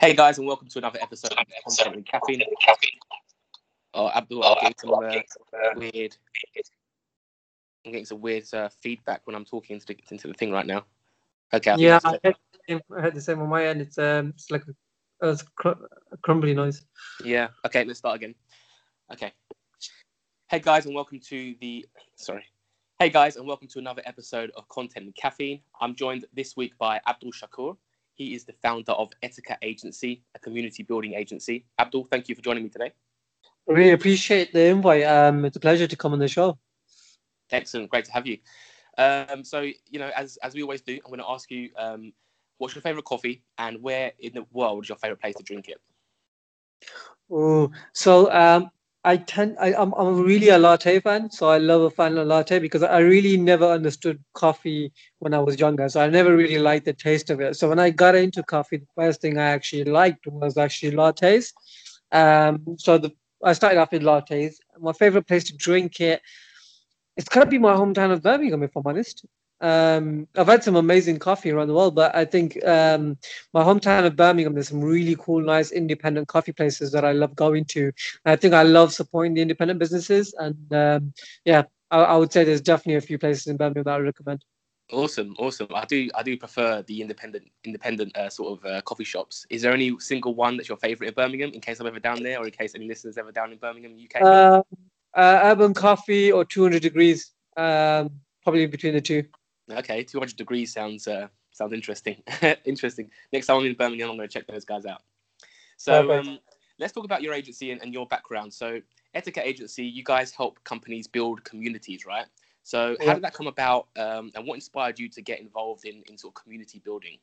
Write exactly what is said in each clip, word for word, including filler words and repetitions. Hey guys, and welcome to another episode of Content and Caffeine. Oh, Abdul, I'm getting some uh, weird, I'm getting some weird uh, feedback when I'm talking into the, into the thing right now. Okay. I yeah, I heard, same, I heard the same on my end. It's um, it's like a, it's cr- a crumbly noise. Yeah. Okay, let's start again. Okay. Hey guys, and welcome to the sorry. Hey guys, and welcome to another episode of Content and Caffeine. I'm joined this week by Abdul Shakur. He is the founder of Etika Agency, a community building agency. Abdul, thank you for joining me today. I really appreciate the invite. Um, it's a pleasure to come on the show. Excellent. Great to have you. Um, so, you know, as as we always do, I'm going to ask you, um, what's your favourite coffee and where in the world is your favourite place to drink it? Oh, so um, I tend, I, I'm, I'm really a latte fan. So I love a fan of latte because I really never understood coffee when I was younger. So I never really liked the taste of it. So when I got into coffee, the first thing I actually liked was actually lattes. Um, so the, I started off with lattes. My favorite place to drink it, it's got to be my hometown of Birmingham, if I'm honest. Um, I've had some amazing coffee around the world, but I think um, my hometown of Birmingham, there's some really cool, nice, independent coffee places that I love going to. I think I love supporting the independent businesses. And um, yeah, I, I would say there's definitely a few places in Birmingham that I recommend. Awesome. Awesome. I do I do prefer the independent independent uh, sort of uh, coffee shops. Is there any single one that's your favorite in Birmingham, in case I'm ever down there or in case any listeners ever down in Birmingham, U K? Uh, uh, Urban Coffee or two hundred degrees, um, probably between the two. Okay, two hundred degrees sounds uh, sounds interesting. Interesting. Next time I'm in Birmingham, I'm going to check those guys out. So um, let's talk about your agency and, and your background. So Etika Agency, you guys help companies build communities, right? So how yeah. did that come about um, and what inspired you to get involved in, in sort of community building?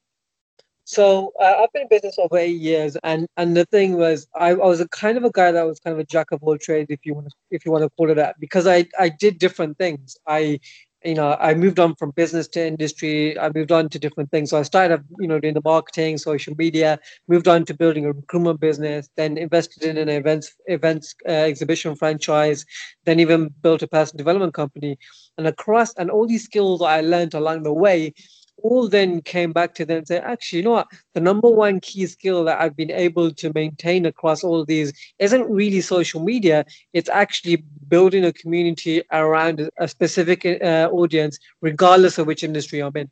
So uh, I've been in business over eight years, and, and the thing was, I, I was a kind of a guy that was kind of a jack of all trades, if you want to, if you want to call it that, because I, I did different things. I You know, I moved on from business to industry. I moved on to different things. So I started, you know, doing the marketing, social media, moved on to building a recruitment business, then invested in an events, events uh, exhibition franchise, then even built a personal development company. And across, and all these skills I learned along the way, all then came back to them and said, actually, you know what? The number one key skill that I've been able to maintain across all of these isn't really social media. It's actually building a community around a specific uh, audience, regardless of which industry I'm in.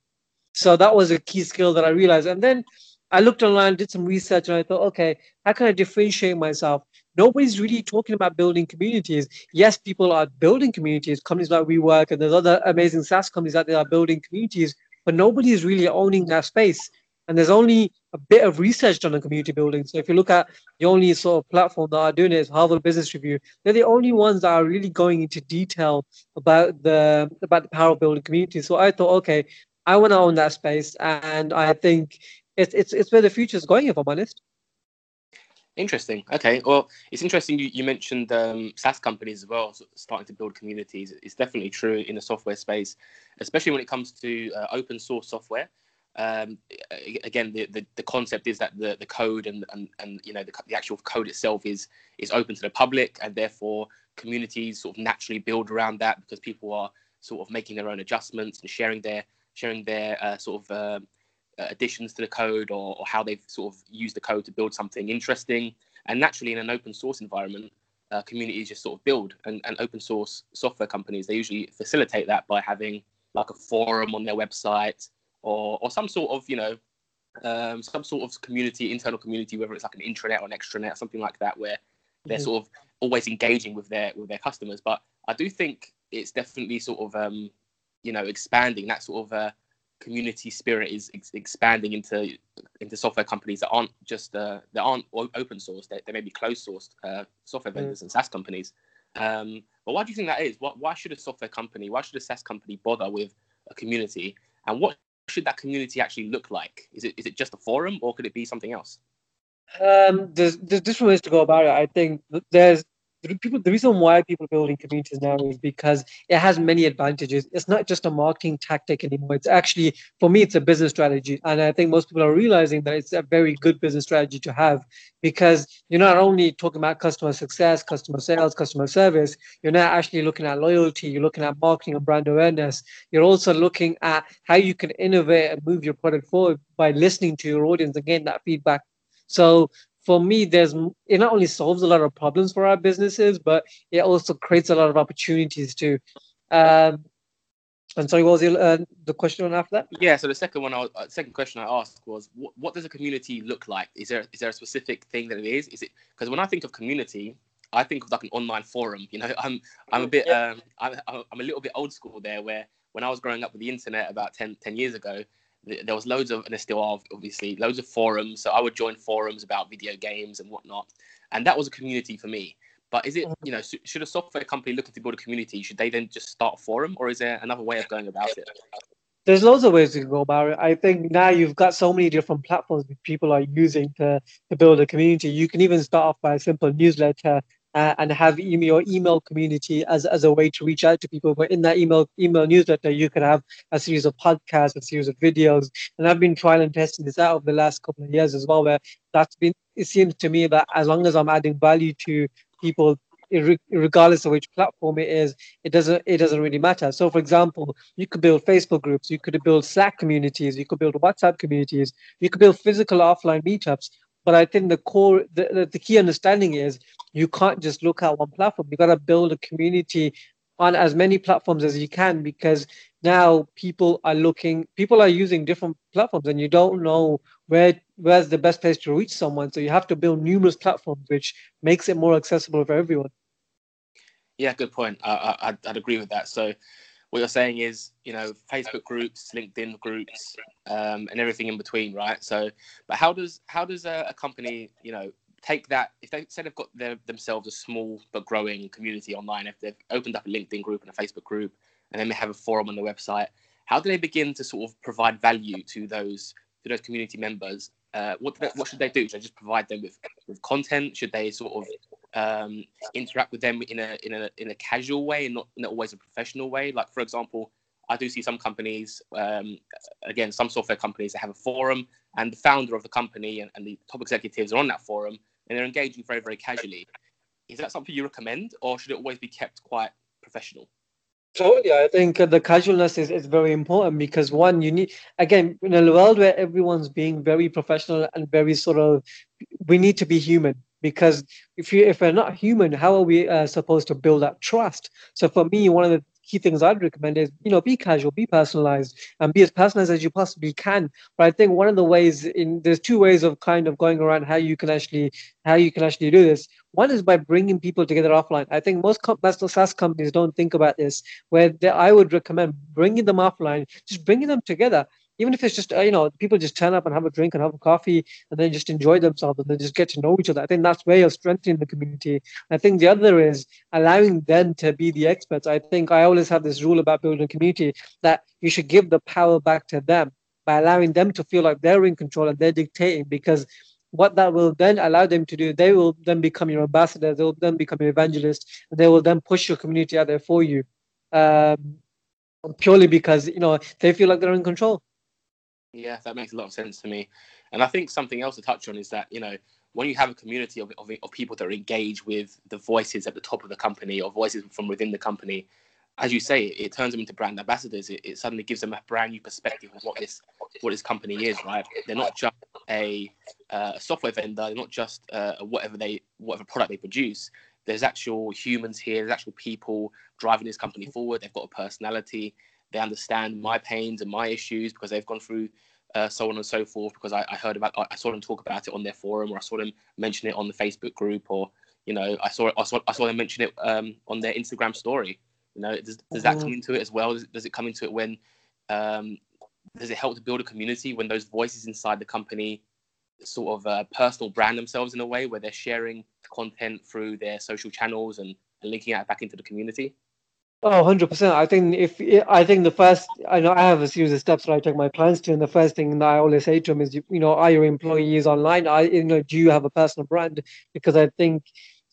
So that was a key skill that I realized. And then I looked online, did some research, and I thought, okay, how can I differentiate myself? Nobody's really talking about building communities. Yes, people are building communities. Companies like WeWork and there's other amazing SaaS companies out there are building communities, but nobody is really owning that space. And there's only a bit of research done on community building. So if you look at the only sort of platform that are doing it is Harvard Business Review. They're the only ones that are really going into detail about the about the power of building community. So I thought, okay, I want to own that space. And I think it's it's it's where the future is going, if I'm honest. Interesting. Okay. Well, it's interesting you, you mentioned um, SaaS companies as well, starting to build communities. It's definitely true in the software space, especially when it comes to uh, open source software. Um, again, the, the, the concept is that the, the code and, and, and you know the, the actual code itself is is open to the public, and therefore communities sort of naturally build around that because people are sort of making their own adjustments and sharing their sharing their uh, sort of uh, additions to the code or, or how they've sort of used the code to build something interesting. And naturally, in an open source environment, uh, communities just sort of build, and, and open source software companies, they usually facilitate that by having like a forum on their website, or or some sort of, you know, um, some sort of community, internal community, whether it's like an intranet or an extranet, something like that, where they're mm-hmm. sort of always engaging with their with their customers. But I do think it's definitely sort of, um, you know, expanding that sort of uh, community spirit is ex- expanding into into software companies that aren't just uh, that aren't open source. They, they may be closed sourced uh, software vendors mm-hmm. and SaaS companies. Um, but why do you think that is? Why, why should a software company, why should a SaaS company bother with a community? And what should that community actually look like? Is it is it just a forum, or could it be something else? Um, there's there's different ways to go about it. I think there's people. The reason why people are building communities now is because it has many advantages. It's not just a marketing tactic anymore. It's actually, for me, it's a business strategy, and I think most people are realizing that it's a very good business strategy to have, because you're not only talking about customer success, customer sales, customer service. You're now actually looking at loyalty. You're looking at marketing and brand awareness. You're also looking at how you can innovate and move your product forward by listening to your audience and getting that feedback. So for me, there's it not only solves a lot of problems for our businesses, but it also creates a lot of opportunities too. Um, and sorry, what was the, uh, the question after that? Yeah, so the second one, I was, uh, second question I asked was, what, what does a community look like? Is there is there a specific thing that it is? Is it because when I think of community, I think of like an online forum. You know, I'm I'm a bit um, I'm I'm a little bit old school there, where when I was growing up with the internet about ten, ten years ago, th- there was loads of, and there still are obviously, loads of forums. So I would join forums about video games and whatnot, and that was a community for me. But is it, you know, should a software company looking to build a community, should they then just start a forum, or is there another way of going about it? There's loads of ways to go about it. I think now you've got so many different platforms that people are using to, to build a community. You can even start off by a simple newsletter uh, and have your email community as, as a way to reach out to people. But in that email email newsletter, you could have a series of podcasts, a series of videos. And I've been trial and testing this out over the last couple of years as well, where that's been, it seems to me that as long as I'm adding value to people, regardless of which platform it is, it doesn't it doesn't really matter. So for example, you could build Facebook groups, you could build Slack communities, you could build WhatsApp communities, you could build physical offline meetups. But I think the core, the, the key understanding is you can't just look at one platform. You got to build a community on as many platforms as you can, because now people are looking, people are using different platforms, and you don't know where where's the best place to reach someone. So you have to build numerous platforms, which makes it more accessible for everyone. Yeah, good point. I, I, I'd agree with that. So what you're saying is, you know, Facebook groups, LinkedIn groups, um, and everything in between, right? So, but how does how does a, a company, you know, take that, if they say they've got their, themselves a small but growing community online, if they've opened up a LinkedIn group and a Facebook group, and then they have a forum on the website, how do they begin to sort of provide value to those to those community members? Uh, what they, what should they do? Should they just provide them with, with content? Should they sort of um, interact with them in a in a in a casual way and not not always a professional way? Like, for example, I do see some companies, um, again, some software companies that have a forum, and the founder of the company and, and the top executives are on that forum, and they're engaging very, very casually. Is that something you recommend, or should it always be kept quite professional? Totally. I think the casualness is, is very important, because one, you need, again, in a world where everyone's being very professional and very sort of, we need to be human, because if you if we're not human, how are we uh, supposed to build that trust? So for me, one of the key things I'd recommend is, you know, be casual, be personalized, and be as personalized as you possibly can. But I think one of the ways in there's two ways of kind of going around how you can actually how you can actually do this. One is by bringing people together offline. I think most com- SaaS companies don't think about this. Where they, I would recommend bringing them offline, just bringing them together. Even if it's just, you know, people just turn up and have a drink and have a coffee and then just enjoy themselves and then just get to know each other. I think that's where you're strengthening the community. I think the other is allowing them to be the experts. I think I always have this rule about building a community that you should give the power back to them by allowing them to feel like they're in control and they're dictating, because what that will then allow them to do, they will then become your ambassador, they'll then become your evangelist, and they will then push your community out there for you um, purely because, you know, they feel like they're in control. Yeah, that makes a lot of sense to me. And I think something else to touch on is that, you know, when you have a community of, of, of people that are engaged with the voices at the top of the company or voices from within the company, as you say, it, it turns them into brand ambassadors. It, it suddenly gives them a brand new perspective of what this what this company is, right? They're not just a uh, software vendor. They're not just uh, whatever they whatever product they produce. There's actual humans here. There's actual people driving this company forward. They've got a personality. They understand my pains and my issues because they've gone through uh, so on and so forth, because I, I heard about, I saw them talk about it on their forum, or I saw them mention it on the Facebook group, or, you know, I saw I saw, I saw them mention it um, on their Instagram story. You know, does, does that come into it as well? Does, does it come into it when, um, does it help to build a community when those voices inside the company sort of uh, personal brand themselves in a way where they're sharing content through their social channels and, and linking out back into the community? Oh, one hundred percent. I think if I think the first, I know I have a series of steps that I take my clients to, and the first thing that I always say to them is, you, you know, are your employees online? I, you know, do you have a personal brand? Because I think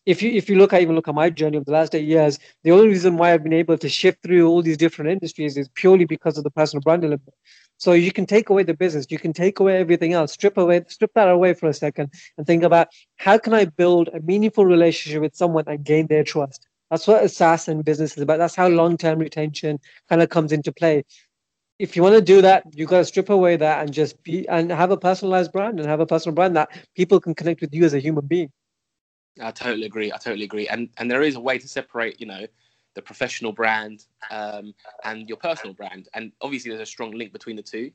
if you if you look at even look at my journey over the last eight years, the only reason why I've been able to shift through all these different industries is purely because of the personal brand element. So you can take away the business, you can take away everything else, strip away, strip that away for a second, and think about how can I build a meaningful relationship with someone and gain their trust. That's what a SaaS and business is about. That's how long-term retention kind of comes into play. if you want to do that, you got to strip away that and just be and have a personalized brand and have a personal brand that people can connect with you as a human being. I totally agree. I totally agree. And and there is a way to separate, you know, the professional brand um, and your personal brand. And obviously there's a strong link between the two.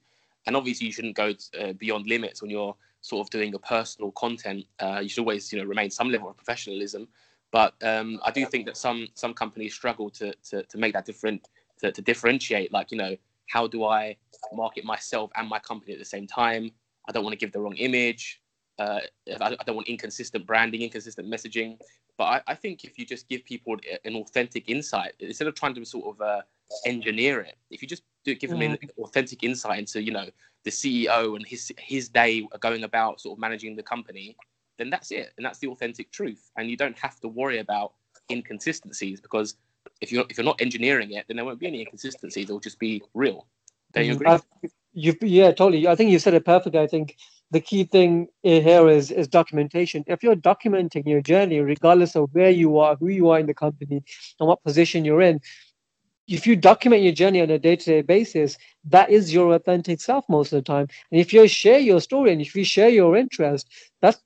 And obviously you shouldn't go to, uh, beyond limits when you're sort of doing your personal content. Uh, you should always, you know, remain some level of professionalism. But um, I do think that some some companies struggle to to, to make that different, to, to differentiate, like, you know, how do I market myself and my company at the same time? I don't want to give the wrong image. Uh, I don't want inconsistent branding, inconsistent messaging. But I, I think if you just give people an authentic insight, instead of trying to sort of uh, engineer it, if you just do, give them yeah. an authentic insight into, you know, the C E O and his his day going about sort of managing the company, then that's it. And that's the authentic truth. And you don't have to worry about inconsistencies, because if you're, if you're not engineering it, then there won't be any inconsistencies. It'll just be real. Don't you agree? You've, yeah, totally. I think you said it perfectly. I think the key thing here is, is documentation. If you're documenting your journey, regardless of where you are, who you are in the company, and what position you're in, if you document your journey on a day-to-day basis, that is your authentic self most of the time. And if you share your story and if you share your interest, that's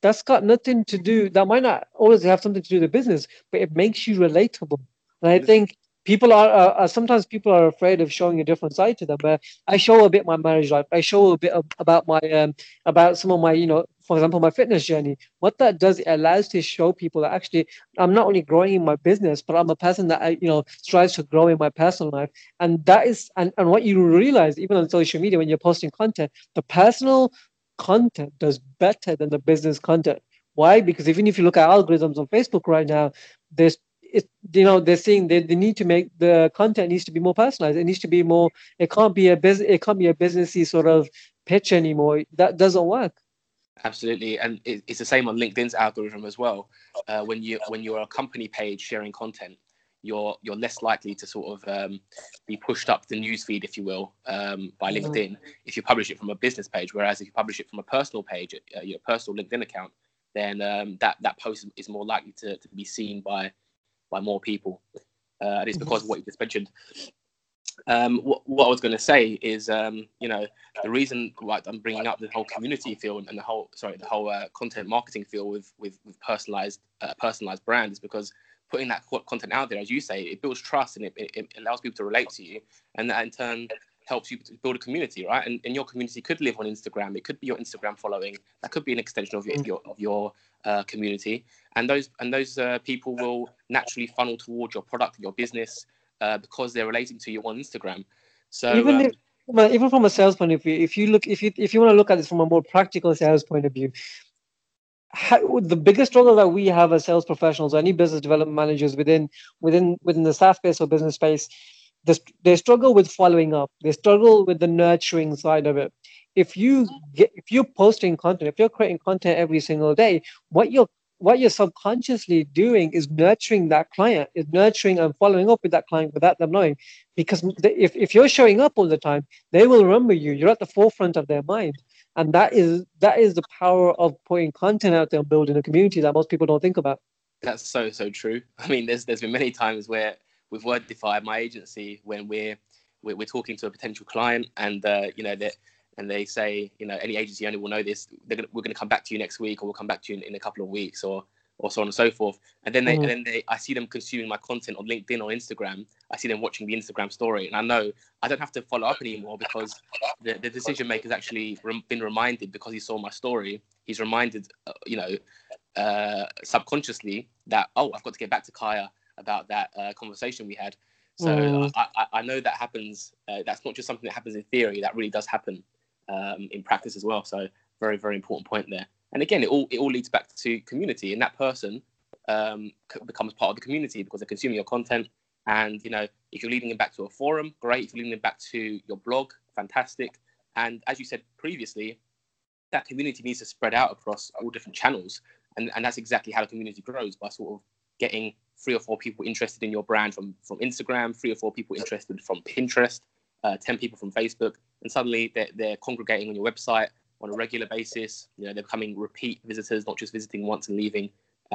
that's got nothing to do, that might not always have something to do with the business, but it makes you relatable. And I think people are, uh, sometimes people are afraid of showing a different side to them. But I show a bit my marriage life. I show a bit of, about my, um, about some of my, you know, for example, my fitness journey. What that does, it allows to show people that actually I'm not only growing in my business, but I'm a person that, I, you know, strives to grow in my personal life. And that is, and, and what you realize, even on social media, when you're posting content, the personal content does better than the business content. Why? Because even if you look at algorithms on Facebook right now, there's, It, you know, they're saying they, they need to make the content needs to be more personalized. It needs to be more. It can't be a business. It can't be a businessy sort of pitch anymore. That doesn't work. Absolutely, and it, it's the same on LinkedIn's algorithm as well. Uh, when you when you're a company page sharing content, you're you're less likely to sort of um, be pushed up the newsfeed, if you will, um, by LinkedIn. Mm-hmm. If you publish it from a business page, whereas if you publish it from a personal page, uh, your personal LinkedIn account, then um, that that post is more likely to, to be seen by. by more people, uh, and it's because of what you just mentioned. Um, what, what I was going to say is, um, you know, the reason why I'm bringing up the whole community field and the whole, sorry, the whole uh, content marketing field with with, with personalized uh, personalized brand is because putting that content out there, as you say, it builds trust and it, it allows people to relate to you, and that in turn helps you build a community, right? And, and your community could live on Instagram. It could be your Instagram following. That could be an extension of your mm. your, of your uh, community. And those and those uh, people will naturally funnel towards your product, your business, uh, because they're relating to you on Instagram. So even um, if, from a, even from a sales point of view, if you look, if you if you want to look at this from a more practical sales point of view, how, the biggest struggle that we have as sales professionals, any business development managers within within within the SaaS space or business space. They struggle with following up. They struggle with the nurturing side of it. If you get, if you're posting content, if you're creating content every single day, what you're what you're subconsciously doing is nurturing that client, is nurturing and following up with that client without them knowing. Because if if you're showing up all the time, they will remember you. You're at the forefront of their mind, and that is that is the power of putting content out there and building a community that most people don't think about. That's so so true. I mean, there's there's been many times where. With Wordify, my agency, when we're we're, we're talking to a potential client, and uh, you know that, and they say, you know, any agency owner will know this. They're gonna, we're going to come back to you next week, or we'll come back to you in, in a couple of weeks, or or so on and so forth. And then they, mm. and then they, I see them consuming my content on LinkedIn or Instagram. I see them watching the Instagram story, and I know I don't have to follow up anymore because the, the decision maker's actually re- been reminded because he saw my story. He's reminded, uh, you know, uh, subconsciously that oh, I've got to get back to Kaya. About that uh, conversation we had. So mm. I, I, I know that happens. Uh, that's not just something that happens in theory. That really does happen um, in practice as well. So very, very important point there. And again, it all it all leads back to community, and that person um, c- becomes part of the community because they're consuming your content. And you know, if you're leading them back to a forum, great. If you're leading them back to your blog, fantastic. And as you said previously, that community needs to spread out across all different channels. And and that's exactly how the community grows, by sort of getting three or four people interested in your brand from, from Instagram, three or four people interested from Pinterest, uh, ten people from Facebook, and suddenly they're, they're congregating on your website on a regular basis. You know, they're becoming repeat visitors, not just visiting once and leaving.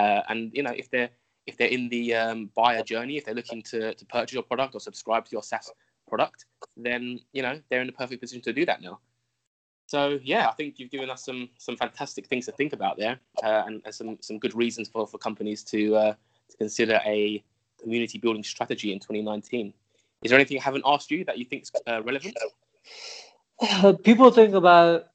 Uh, and, you know, if they're, if they're in the um, buyer journey, if they're looking to, to purchase your product or subscribe to your SaaS product, then, you know, they're in the perfect position to do that now. So, yeah, I think you've given us some some fantastic things to think about there, uh, and, and some, some good reasons for, for companies to, uh, to consider a community building strategy in twenty nineteen. Is there anything I haven't asked you that you think is uh, relevant? Uh, people think about,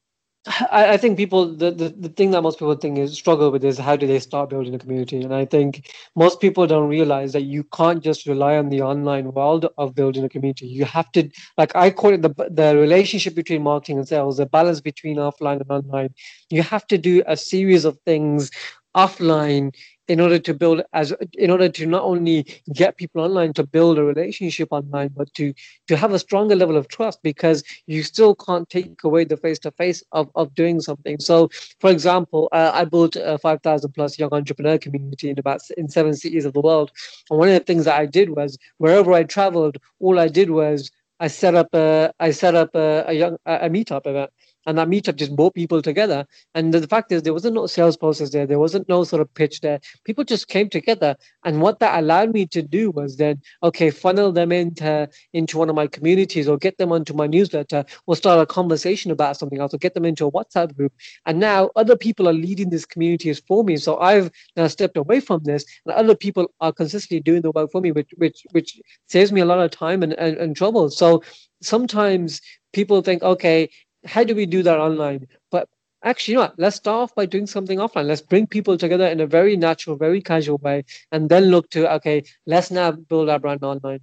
I, I think people, the, the, the thing that most people think is struggle with is how do they start building a community? And I think most people don't realize that you can't just rely on the online world of building a community. You have to, like I call it the, the relationship between marketing and sales, the balance between offline and online. You have to do a series of things offline in order to build as in order to not only get people online to build a relationship online, but to to have a stronger level of trust, because you still can't take away the face-to-face of, of doing something. So for example, uh, I built a five thousand plus young entrepreneur community in about in seven cities of the world. And one of the things that I did was wherever I traveled, all I did was I set up a, I set up a, a young, a meetup event. And that meetup just brought people together. And the fact is, there wasn't no sales process there. There wasn't no sort of pitch there. People just came together. And what that allowed me to do was then, okay, funnel them into, into one of my communities, or get them onto my newsletter, or start a conversation about something else, or get them into a WhatsApp group. And now other people are leading these communities for me. So I've now stepped away from this, and other people are consistently doing the work for me, which which, which saves me a lot of time and, and, and trouble. So sometimes people think, okay, how do we do that online? But actually, you know what? Let's start off by doing something offline. Let's bring people together in a very natural, very casual way, and then look to, okay, let's now build our brand online.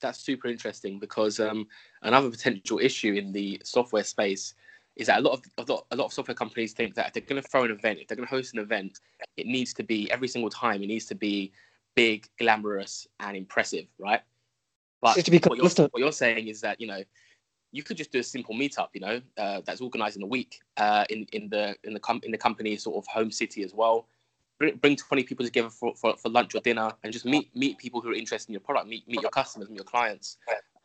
That's super interesting, because um, another potential issue in the software space is that a lot of a lot, a lot of software companies think that if they're going to throw an event, if they're going to host an event, it needs to be every single time. It needs to be big, glamorous, and impressive, right? But to be what, you're, what you're saying is that, you know, you could just do a simple meetup, you know, uh, that's organised in a week uh, in in the in the com- in the company's sort of home city as well. Bring, bring twenty people together for, for, for lunch or dinner, and just meet meet people who are interested in your product, meet meet your customers, meet your clients,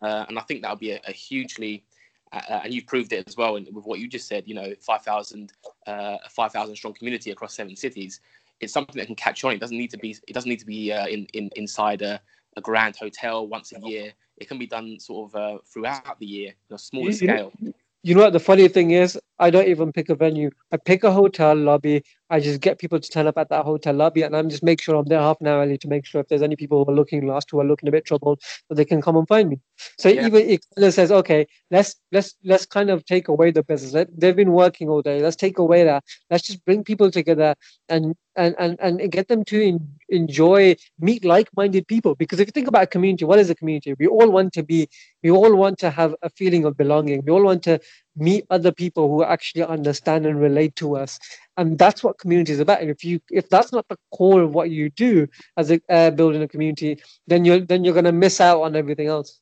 uh, and I think that would be a, a hugely. Uh, and you've proved it as well, and with what you just said, you know, five thousand uh, a five thousand strong community across seven cities. It's something that can catch on. It doesn't need to be. It doesn't need to be uh, in in inside a, a grand hotel once a year. It can be done sort of uh, throughout the year, on a smaller you, scale. You know, you know what the funny thing is? I don't even pick a venue. I pick a hotel lobby. I just get people to turn up at that hotel lobby, and I'm just make sure I'm there half an hour early to make sure if there's any people who are looking lost, who are looking a bit troubled, that they can come and find me. So yeah. Even it kind of says, okay, let's let's let's kind of take away the business. Let, they've been working all day. Let's take away that. Let's just bring people together and and and, and get them to en- enjoy meet like-minded people. Because if you think about a community, what is a community? We all want to be. We all want to have a feeling of belonging. We all want to meet other people who actually understand and relate to us. And that's what community is about. And if you if that's not the core of what you do as a uh, building a community, then you're then you're going to miss out on everything else.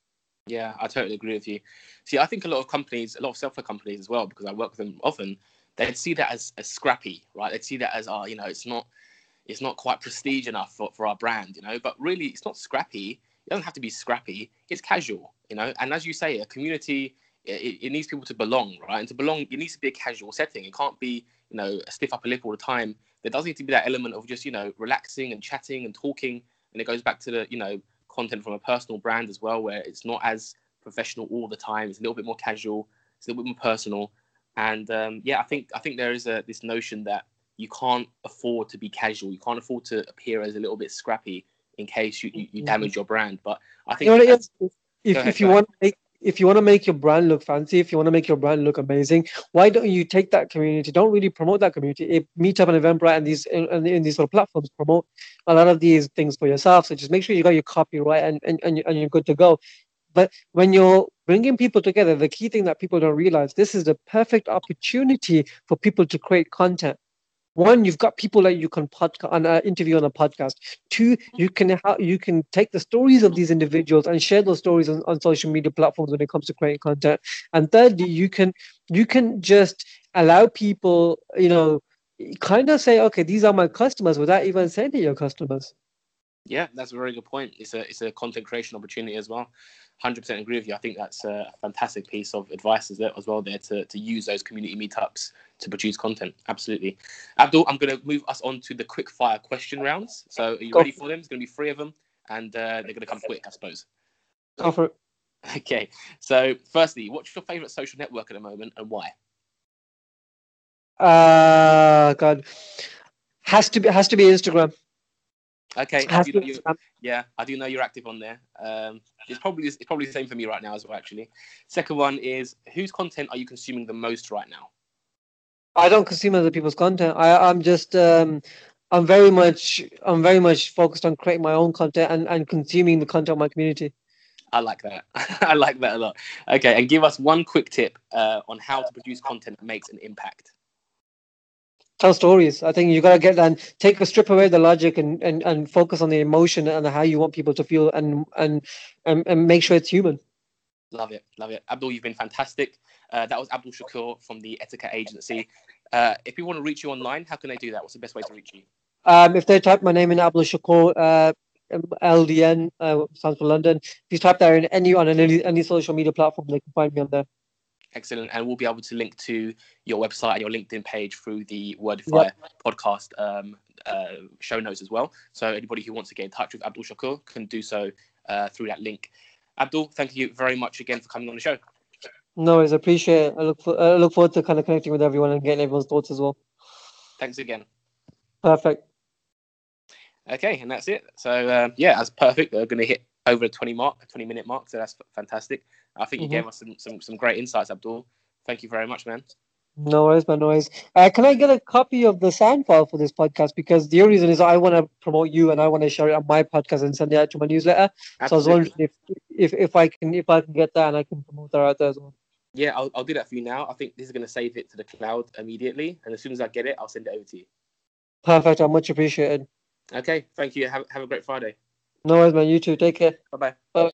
Yeah, I totally agree with you. See, I think a lot of companies, a lot of software companies as well, because I work with them often, they'd see that as, as scrappy, right? They'd see that as, oh, you know, it's not it's not quite prestige enough for, for our brand, you know. But really, it's not scrappy. It doesn't have to be scrappy. It's casual, you know. And as you say, a community, it, it needs people to belong, right? And to belong, it needs to be a casual setting. It can't be, you know, a stiff upper lip all the time. There does need to be that element of just, you know, relaxing and chatting and talking. And it goes back to the, you know, content from a personal brand as well, where it's not as professional all the time. It's a little bit more casual. It's a little bit more personal. And um, yeah, I think I think there is a, this notion that you can't afford to be casual. You can't afford to appear as a little bit scrappy in case you, you, you damage your brand. But I think, you know, that's, if, if, ahead, if you want to make If you want to make your brand look fancy, if you want to make your brand look amazing, why don't you take that community? Don't really promote that community. If Meetup and Eventbrite and these and, and these sort of platforms promote a lot of these things for yourself. So just make sure you got your copyright and, and, and you're good to go. But when you're bringing people together, the key thing that people don't realize, this is the perfect opportunity for people to create content. One, you've got people that you can podcast on an interview on a podcast. Two, you can ha- you can take the stories of these individuals and share those stories on, on social media platforms when it comes to creating content. And thirdly, you can you can just allow people, you know, kind of say, okay, these are my customers, without even saying that you're customers. Yeah, that's a very good point. It's a it's a content creation opportunity as well. one hundred percent agree with you. I think that's a fantastic piece of advice as well there to, to use those community meetups to produce content. Absolutely. Abdul, I'm going to move us on to the quick fire question rounds. So are you Go ready for them? There's going to be three of them, and uh, they're going to come quick, I suppose. Go for it. Okay, so firstly, what's your favorite social network at the moment and why? Uh, God, has to be has to be Instagram. Okay, I do know you, yeah, I do know you're active on there. Um, it's probably it's probably the same for me right now as well, actually. Second one is, whose content are you consuming the most right now? I don't consume other people's content. I, I'm just um, I'm very much I'm very much focused on creating my own content and, and consuming the content of my community. I like that. I like that a lot. Okay, and give us one quick tip uh, on how to produce content that makes an impact. Tell stories. I think you gotta get and take a strip away the logic and, and, and focus on the emotion and how you want people to feel and and and, and make sure it's human. Love it, love it. Abdul, you've been fantastic. Uh, that was Abdul Shakur from the Etika Agency. Uh, if people want to reach you online, how can they do that? What's the best way to reach you? Um, if they type my name in, Abdul Shakur, uh, L D N, uh, stands for London. If you type that in any on any any social media platform, they can find me on there. Excellent. And we'll be able to link to your website and your LinkedIn page through the Wordfire yep. podcast um, uh, show notes as well. So anybody who wants to get in touch with Abdul Shakur can do so uh, through that link. Abdul, thank you very much again for coming on the show. No worries, I appreciate it. I look, for, I look forward to kind of connecting with everyone and getting everyone's thoughts as well. Thanks again. Perfect. Okay, and that's it. So uh, yeah, that's perfect. We're going to hit over the twenty minute mark, so that's fantastic. I think you mm-hmm. gave us some, some some great insights, Abdul. Thank you very much, man. No worries, man. No worries. Uh, can I get a copy of the sound file for this podcast? Because the only reason is I want to promote you and I want to share it on my podcast and send it out to my newsletter. Absolutely. So I was wondering if, if if I can if I can get that and I can promote that out there as well. Yeah, I'll I'll do that for you now. I think this is going to save it to the cloud immediately, and as soon as I get it, I'll send it over to you. Perfect. I'm much appreciated. Okay. Thank you. Have have a great Friday. No worries, man. You too. Take care. Bye-bye. Bye.